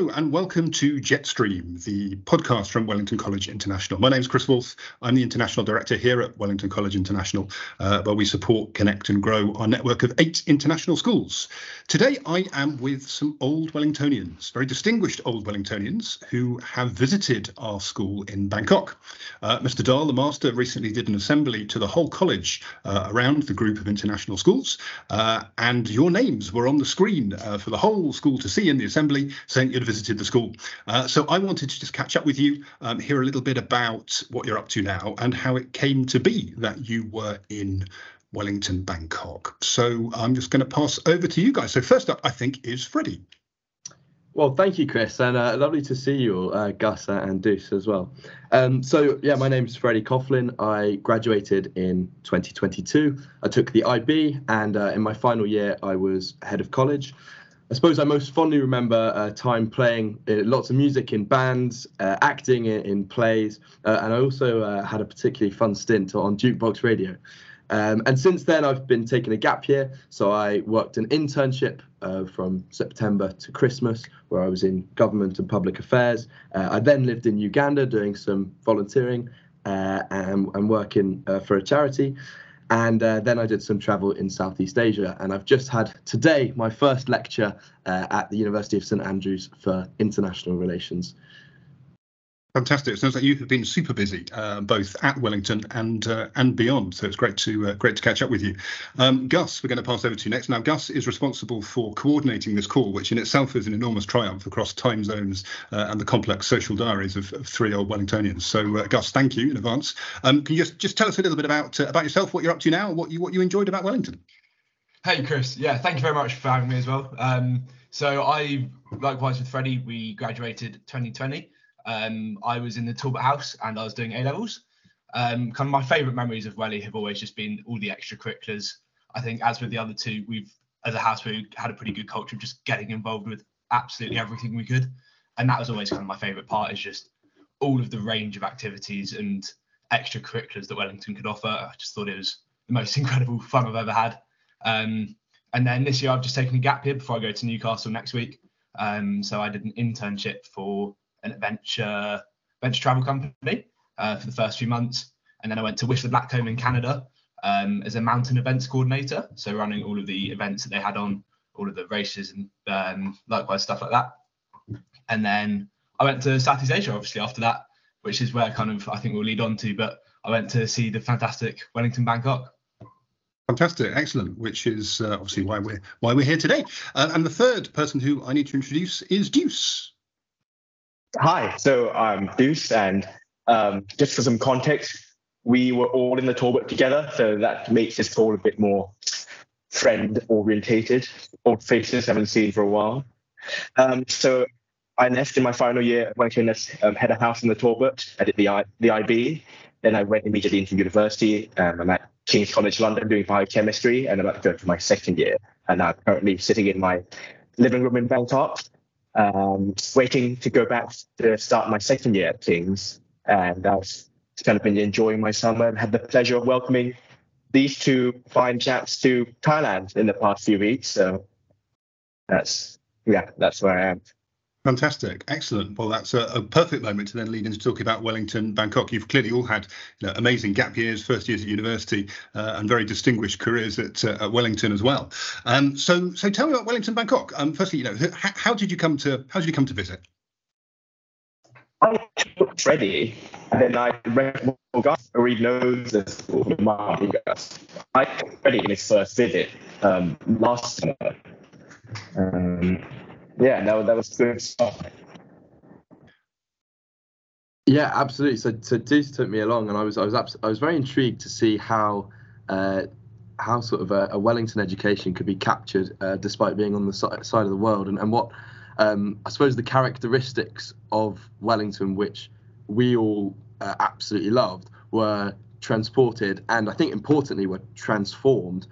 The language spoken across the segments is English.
Hello and welcome to Jetstream, the podcast from Wellington College International. My name is Chris Wolfe. I'm the International Director here at Wellington College International, where we support, connect and grow our network of 8 international schools. Today I am with some old Wellingtonians, very distinguished old Wellingtonians who have visited our school in Bangkok. Mr. Dahl, the Master, recently did an assembly to the whole college around the group of international schools, and your names were on the screen for the whole school to see in the assembly, saying you'd visited the school. So I wanted to just catch up with you, hear a little bit about what you're up to now and how it came to be that you were in Wellington, Bangkok. So I'm just going to pass over to you guys. So first up, I think, is Freddie. Well, thank you, Chris, and lovely to see you all, Gus and Deuce as well. So, my name's Freddie Coughlin. I graduated in 2022. I took the IB, and in my final year, I was head of college. I suppose I most fondly remember time playing lots of music in bands, acting in plays, and I also had a particularly fun stint on Jukebox Radio. And since then, I've been taking a gap year, so I worked an internship from September to Christmas, where I was in government and public affairs. I then lived in Uganda doing some volunteering and working for a charity. And then I did some travel in Southeast Asia, and I've just had today my first lecture at the University of St Andrews for international relations. Fantastic! It sounds like you have been super busy, both at Wellington and beyond. So it's great to catch up with you. Gus, we're going to pass over to you next. Now, Gus is responsible for coordinating this call, which in itself is an enormous triumph across time zones and the complex social diaries of 3 old Wellingtonians. So, Gus, thank you in advance. Can you just tell us a little bit about yourself, what you're up to now, what you enjoyed about Wellington? Hey, Chris. Yeah, thank you very much for having me as well. So I, likewise with Freddie, we graduated 2020. I was in the Talbot House and I was doing A-levels. Kind of my favourite memories of Welly have always just been all the extracurriculars. I think as with the other two, we've, as a house, we had a pretty good culture of just getting involved with absolutely everything we could. And that was always kind of my favourite part, is just all of the range of activities and extracurriculars that Wellington could offer. I just thought it was the most incredible fun I've ever had. And then this year I've just taken a gap year before I go to Newcastle next week. So I did an internship for an adventure travel company for the first few months, and then I went to Whistler Blackcomb in Canada as a mountain events coordinator, so running all of the events that they had on, all of the races and likewise stuff like that. And then I went to Southeast Asia obviously after that, which is where kind of I think we'll lead on to, but I went to see the fantastic Wellington Bangkok. Fantastic, excellent, which is obviously why we're here today. And the third person who I need to introduce is Deuce. Hi, so I'm Deuce, and just for some context, we were all in the Talbot together, so that makes this call a bit more friend-orientated, old faces haven't seen for a while. So I left in my final year, went in as head of house in the Talbot. I did the IB, then I went immediately into university. I'm at King's College London doing biochemistry, and I'm about to go for my second year, and I'm currently sitting in my living room in Belltop, waiting to go back to start my second year at King's, and I've kind of been enjoying my summer and had the pleasure of welcoming these two fine chaps to Thailand in the past few weeks. So that's where I am. Fantastic. Excellent. Well, that's a perfect moment to then lead into talking about Wellington, Bangkok. You've clearly all had amazing gap years, first years at university, and very distinguished careers at Wellington as well. So tell me about Wellington, Bangkok. Firstly, how did you come to visit? I took Freddie, and then I read Gus, or he knows the school, I took Freddie in his first visit last summer. Yeah, no, that was good stuff. Yeah, absolutely. So Deuce took me along, and I was very intrigued to see how sort of a Wellington education could be captured despite being on the side of the world, and what I suppose the characteristics of Wellington, which we all absolutely loved, were transported and I think importantly were transformed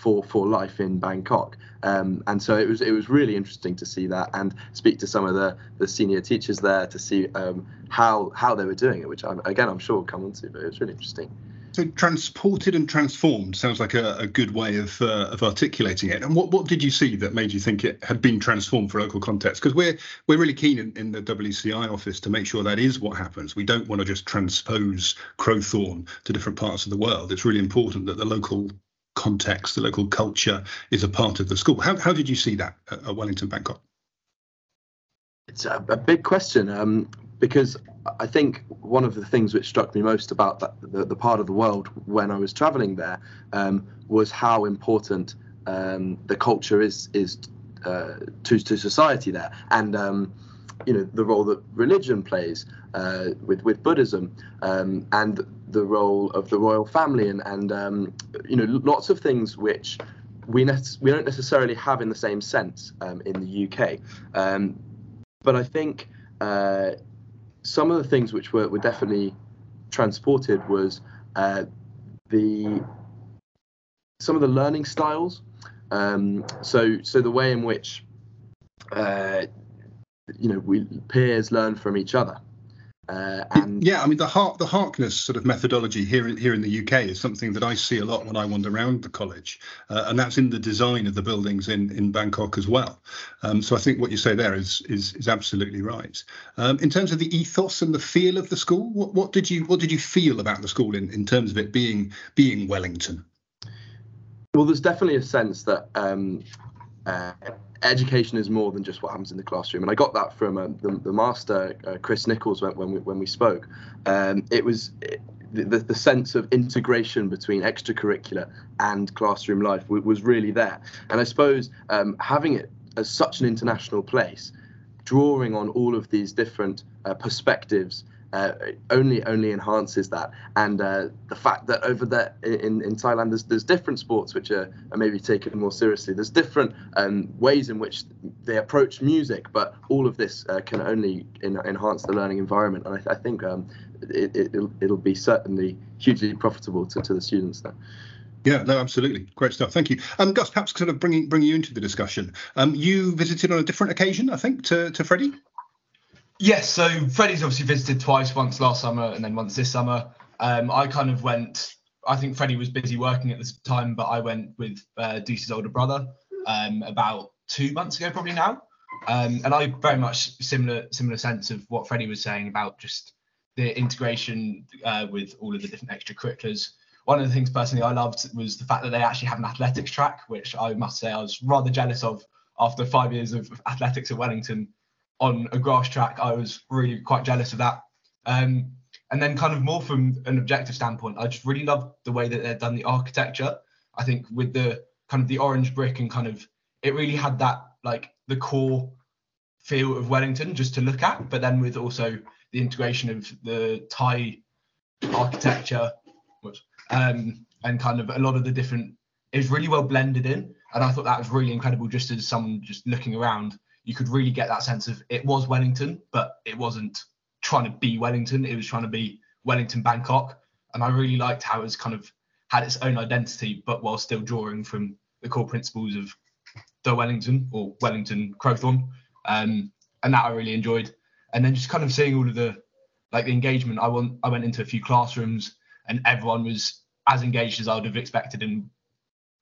for life in Bangkok, and so it was really interesting to see that and speak to some of the senior teachers there to see how they were doing it, which I'm sure we'll come on to, but it was really interesting. So transported and transformed sounds like a good way of articulating it. And what did you see that made you think it had been transformed for local context? Because we're really keen in the WCI office to make sure that is what happens. We don't want to just transpose Crowthorne to different parts of the world. It's really important that the local context, the local culture is a part of the school. How did you see that at Wellington Bangkok? It's a big question. Because I think one of the things which struck me most about the part of the world when I was travelling there was how important the culture is to society there, and you know, the role that religion plays with Buddhism, and the role of the royal family, and you know, lots of things which we don't necessarily have in the same sense in the UK, but I think. Some of the things which were definitely transported was some of the learning styles. So the way in which you know, peers learn from each other. Yeah, I mean the Harkness sort of methodology here in the UK is something that I see a lot when I wander around the college, and that's in the design of the buildings in Bangkok as well. So I think what you say there is absolutely right. In terms of the ethos and the feel of the school, what did you feel about the school in terms of it being Wellington? Well, there's definitely a sense that. Education is more than just what happens in the classroom, and I got that from the master, Chris Nichols, when we spoke. It was the sense of integration between extracurricular and classroom life was really there, and I suppose having it as such an international place, drawing on all of these different perspectives, only enhances that, and the fact that over there in Thailand there's different sports which are maybe taken more seriously. There's different ways in which they approach music, but all of this can only enhance the learning environment, and I think it'll be certainly hugely profitable to the students there. Yeah, no, absolutely. Great stuff. Thank you. Gus, perhaps kind of bringing you into the discussion. You visited on a different occasion, I think, to Freddie? Yes, so Freddie's obviously visited twice, once last summer and then once this summer. I kind of went, I think Freddie was busy working at this time, but I went with Deuce's older brother about 2 months ago, probably now. And I very much similar sense of what Freddie was saying about just the integration with all of the different extracurriculars. One of the things personally I loved was the fact that they actually have an athletics track, which I must say I was rather jealous of after 5 years of athletics at Wellington. On a grass track, I was really quite jealous of that. And then kind of more from an objective standpoint, I just really loved the way that they'd done the architecture. I think with the kind of the orange brick and kind of, it really had that, like the core feel of Wellington just to look at, but then with also the integration of the Thai architecture and kind of a lot of the different, it was really well blended in. And I thought that was really incredible, just as someone just looking around, you could really get that sense of it was Wellington, but it wasn't trying to be Wellington. It was trying to be Wellington Bangkok. And I really liked how it's kind of had its own identity, but while still drawing from the core principles of the Wellington or Wellington Crowthorne. And that I really enjoyed. And then just kind of seeing all of the, like the engagement. I went into a few classrooms and everyone was as engaged as I would have expected in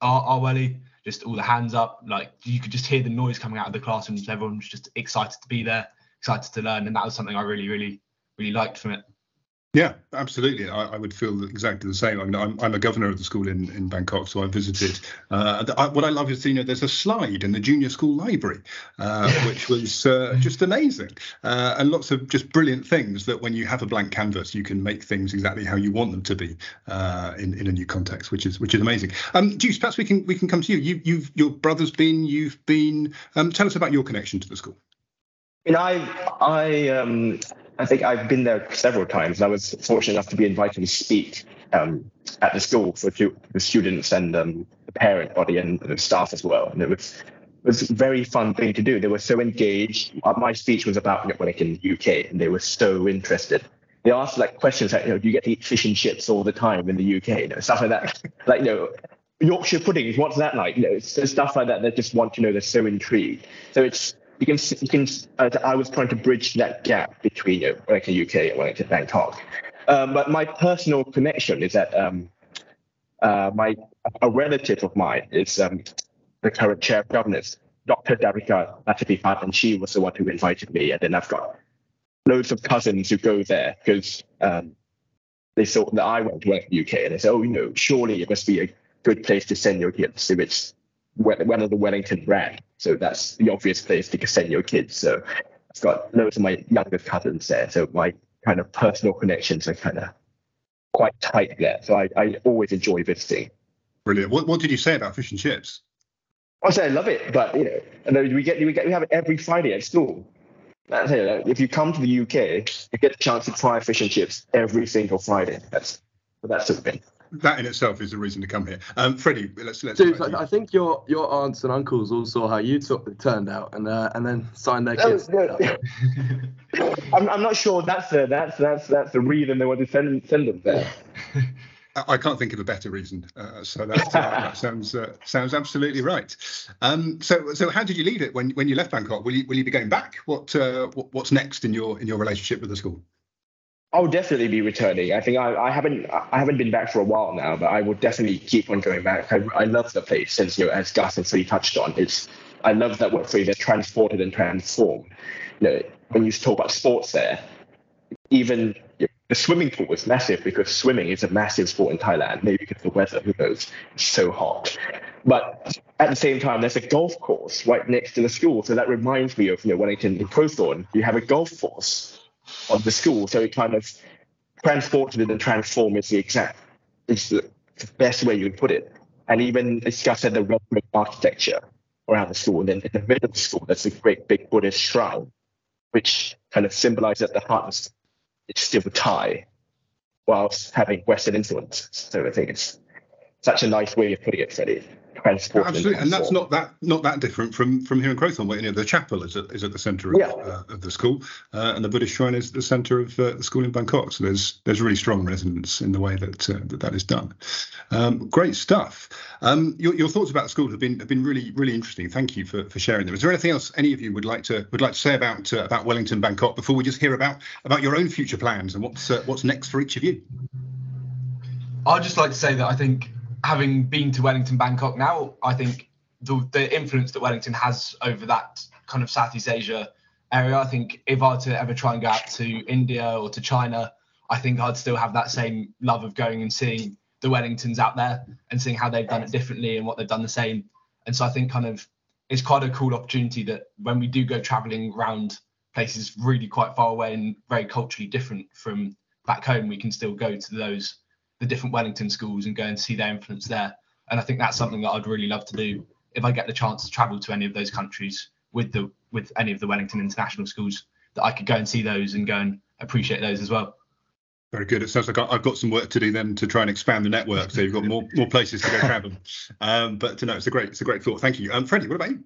our Welly. Just all the hands up, like you could just hear the noise coming out of the classrooms. Everyone was just excited to be there, excited to learn, and that was something I really, really, really liked from it. Yeah, absolutely. I would feel exactly the same. I mean, I'm a governor of the school in Bangkok, so I visited. What I love is, you know, there's a slide in the junior school library, which was just amazing, and lots of just brilliant things that when you have a blank canvas, you can make things exactly how you want them to be in a new context, which is amazing. Deuce, perhaps we can come to you. Your brother's been, you've been. Tell us about your connection to the school. You know, I think I've been there several times, and I was fortunate enough to be invited to speak at the school for the students and the parent body and the staff as well. And it was a very fun thing to do. They were so engaged. My speech was about Wellington, UK, and they were so interested. They asked like questions like, you know, do you get to eat fish and chips all the time in the UK? You know, stuff like that. Like, you know, Yorkshire puddings, what's that like? You know, stuff like that. They just want to know. They're so intrigued. So it's. You can I was trying to bridge that gap between Wellington UK and Wellington Bangkok, But my personal connection is that a relative of mine is the current chair of governance, Dr. Darika Matapipat, and she was the one who invited me. And then I've got loads of cousins who go there because they thought that I went to work in the UK, and they said, oh, you know, surely it must be a good place to send your kids if it's one of the Wellington brand. So that's the obvious place to send your kids. So I've got loads of my younger cousins there. So my kind of personal connections are kind of quite tight there. So I always enjoy visiting. Brilliant. What did you say about fish and chips? I said I love it, but you know, and we have it every Friday at school. That's it. Like, if you come to the UK, you get a chance to try fish and chips every single Friday. That's the thing. That in itself is a reason to come here. Freddie, let's. Dude, I think your aunts and uncles all saw how you turned out and then signed their kids. No. I'm not sure that's the reason they want to send them there. I can't think of a better reason. So that sounds absolutely right. So how did you leave it when you left Bangkok? Will you be going back? What's next in your relationship with the school? I'll definitely be returning. I think I haven't been back for a while now, but I will definitely keep on going back. I love the place, since, you know, as Gus and Free touched on, I love that word phrase, they're transported and transformed. You know, when you talk about sports there, even the swimming pool was massive, because swimming is a massive sport in Thailand, maybe because the weather, who knows, it's so hot. But at the same time, there's a golf course right next to the school. So that reminds me of, you know, Wellington in Crowthorne, you have a golf course of the school, so it kind of transported it and transformed. It's the best way you would put it. And even discussed the red brick architecture around the school, and then in the middle of the school, there's a great big Buddhist shrine, which kind of symbolises that the heart is still Thai, whilst having Western influence. So I think it's such a nice way of putting it, Freddie. Absolutely, and that's not that different from here in Crowthorne, where, you know, the chapel is at the centre of, of the school, and the Buddhist shrine is the centre of the school in Bangkok. So there's really strong resonance in the way that is done. Great stuff. Your thoughts about school have been really, really interesting. Thank you for sharing them. Is there anything else any of you would like to say about Wellington Bangkok before we just hear about your own future plans and what's next for each of you? I'd just like to say that I think, having been to Wellington Bangkok now, I think the influence that Wellington has over that kind of Southeast Asia area, I think if I were to ever try and go out to India or to China, I think I'd still have that same love of going and seeing the Wellingtons out there and seeing how they've done it differently and what they've done the same. And so I think kind of it's quite a cool opportunity that when we do go travelling around places really quite far away and very culturally different from back home, we can still go to the different Wellington schools and go and see their influence there. And I think that's something that I'd really love to do if I get the chance to travel to any of those countries with any of the Wellington International schools, that I could go and see those and go and appreciate those as well. Very good. It sounds like I've got some work to do then to try and expand the network, so you've got more places to go travel. But no, it's a great thought. Thank you. Freddie, what about you?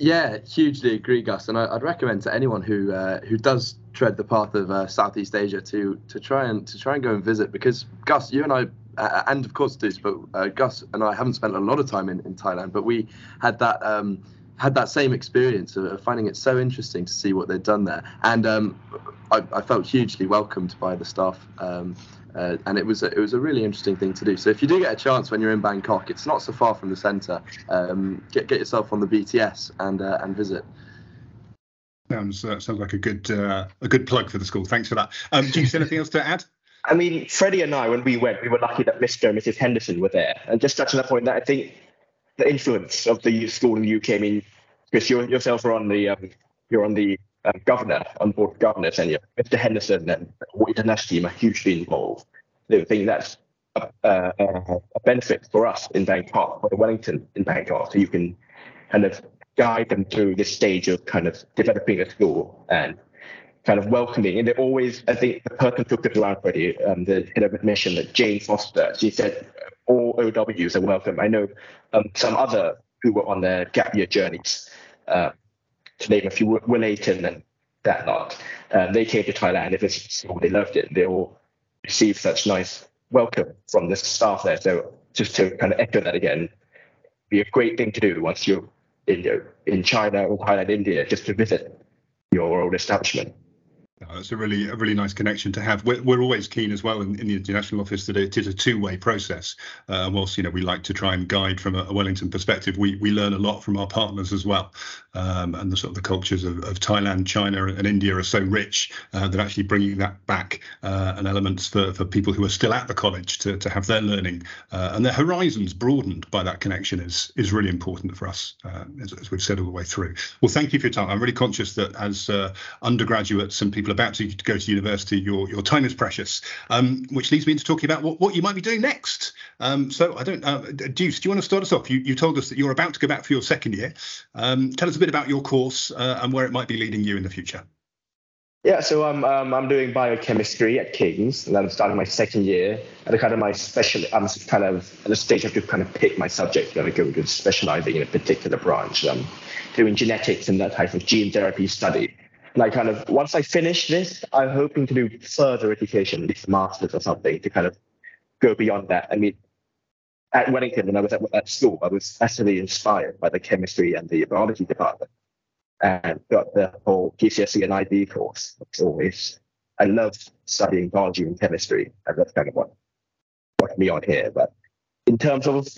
Yeah, hugely agree, Gus. And I'd recommend to anyone who does tread the path of Southeast Asia to try and go and visit, because Gus, you and I, and of course this, but Gus and I haven't spent a lot of time in Thailand, but we had that same experience of finding it so interesting to see what they'd done there. And I felt hugely welcomed by the staff. And it was a really interesting thing to do. So if you do get a chance when you're in Bangkok, it's not so far from the centre. Get yourself on the BTS and visit. Sounds like a good plug for the school. Thanks for that. Do you see anything else to add? I mean, Freddie and I, when we went, we were lucky that Mr. and Mrs. Henderson were there. And just touching that point, that I think the influence of the school in the UK. I mean, because you yourself are on the board of governors, and Mr. Henderson and International team are hugely involved. They think that's a benefit for us in Bangkok, for Wellington in Bangkok, so you can kind of guide them through this stage of kind of developing a school and kind of welcoming. And they're always, I think the person took it around already, the head of admission, that Jane Foster, she said all OWs are welcome. I know some other who were on their gap year journeys, to name a few, Wilayat and that lot. They came to Thailand, if it's school, they loved it. They all received such nice welcome from the staff there. So just to kind of echo that again, be a great thing to do once you're in China or Thailand, India, just to visit your old establishment. That's a really nice connection to have. We're always keen as well in the international office that it is a two-way process. Whilst we like to try and guide from a Wellington perspective, we learn a lot from our partners as well. And the cultures of Thailand, China, and India are so rich that actually bringing that back and elements for people who are still at the college to have their learning and their horizons broadened by that connection is really important for us, as we've said all the way through. Well, thank you for your time. I'm really conscious that as undergraduates and people about to go to university, your time is precious, which leads me into talking about what you might be doing next. So I don't, Deuce, do you want to start us off? You told us that you're about to go back for your second year. Tell us a bit about your course and where it might be leading you in the future. Yeah, so I'm doing biochemistry at King's, and I'm starting my second year. And I'm kind of at a stage I have to kind of pick my subject that I go to, specialising in a particular branch. I'm doing genetics and that type of gene therapy study. And I kind of, once I finish this, I'm hoping to do further education, at least masters or something, to kind of go beyond that. I mean, at Wellington, when I was at school, I was actually inspired by the chemistry and the biology department, and got the whole GCSE and IB course. As always, I loved studying biology and chemistry, and that's kind of what brought me on here. But in terms of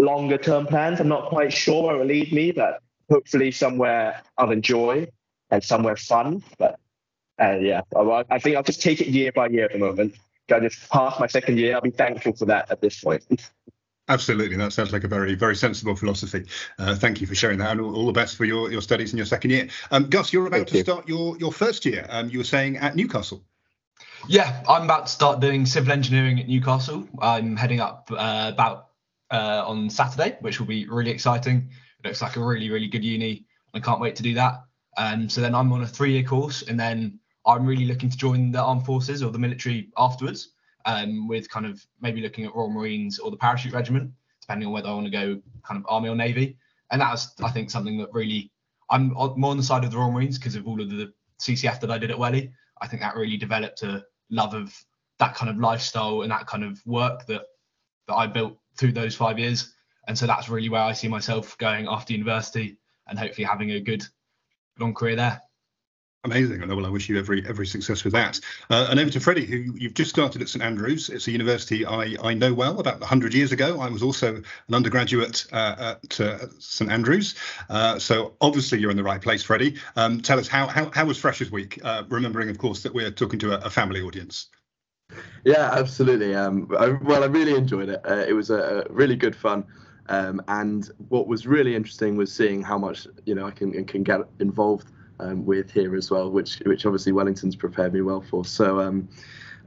longer term plans, I'm not quite sure where it will lead me, but hopefully somewhere I'll enjoy. And somewhere fun, but yeah, I think I'll just take it year by year at the moment. I just passed my second year. I'll be thankful for that at this point. Absolutely, that sounds like a very, very sensible philosophy. Thank you for sharing that, and all the best for your studies in your second year. Gus, you're about to start your first year. You were saying at Newcastle. Yeah, I'm about to start doing civil engineering at Newcastle. I'm heading up on Saturday, which will be really exciting. It looks like a really, really good uni. I can't wait to do that. So then I'm on a 3-year course, and then I'm really looking to join the armed forces or the military afterwards, with kind of maybe looking at Royal Marines or the parachute regiment, depending on whether I want to go kind of army or navy. And that's, I think, something that really, I'm more on the side of the Royal Marines because of all of the CCF that I did at Welly. I think that really developed a love of that kind of lifestyle and that kind of work that I built through those 5 years. And so that's really where I see myself going after university, and hopefully having a good long career there. Amazing. Well, I wish you every success with that. And over to Freddie, who you've just started at St Andrews. It's a university I know well. About 100 years ago, I was also an undergraduate at St Andrews. So obviously you're in the right place, Freddie. Tell us, how was Freshers Week? Remembering, of course, that we're talking to a family audience. Yeah, absolutely. I really enjoyed it. It was a really good fun. And what was really interesting was seeing how much I can get involved with here as well, which obviously Wellington's prepared me well for. So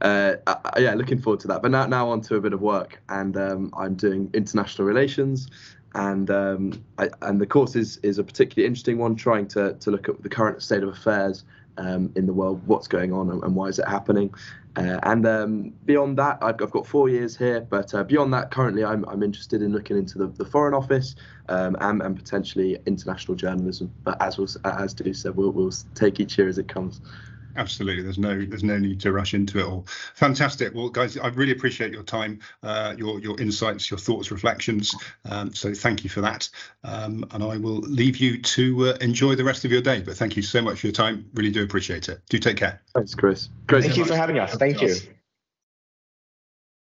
yeah, looking forward to that. But now on to a bit of work, and I'm doing international relations, and the course is a particularly interesting one, trying to look at the current state of affairs in the world, what's going on and why is it happening. Beyond that, I've got 4 years here, but beyond that, currently I'm interested in looking into the Foreign Office and potentially international journalism. But as Deuce said, we'll take each year as it comes. Absolutely. There's no need to rush into it all. Fantastic. Well, guys, I really appreciate your time, your insights, your thoughts, reflections. So thank you for that. And I will leave you to enjoy the rest of your day. But thank you so much for your time. Really do appreciate it. Do take care. Thanks, Chris. Thank you for having us. Thank you.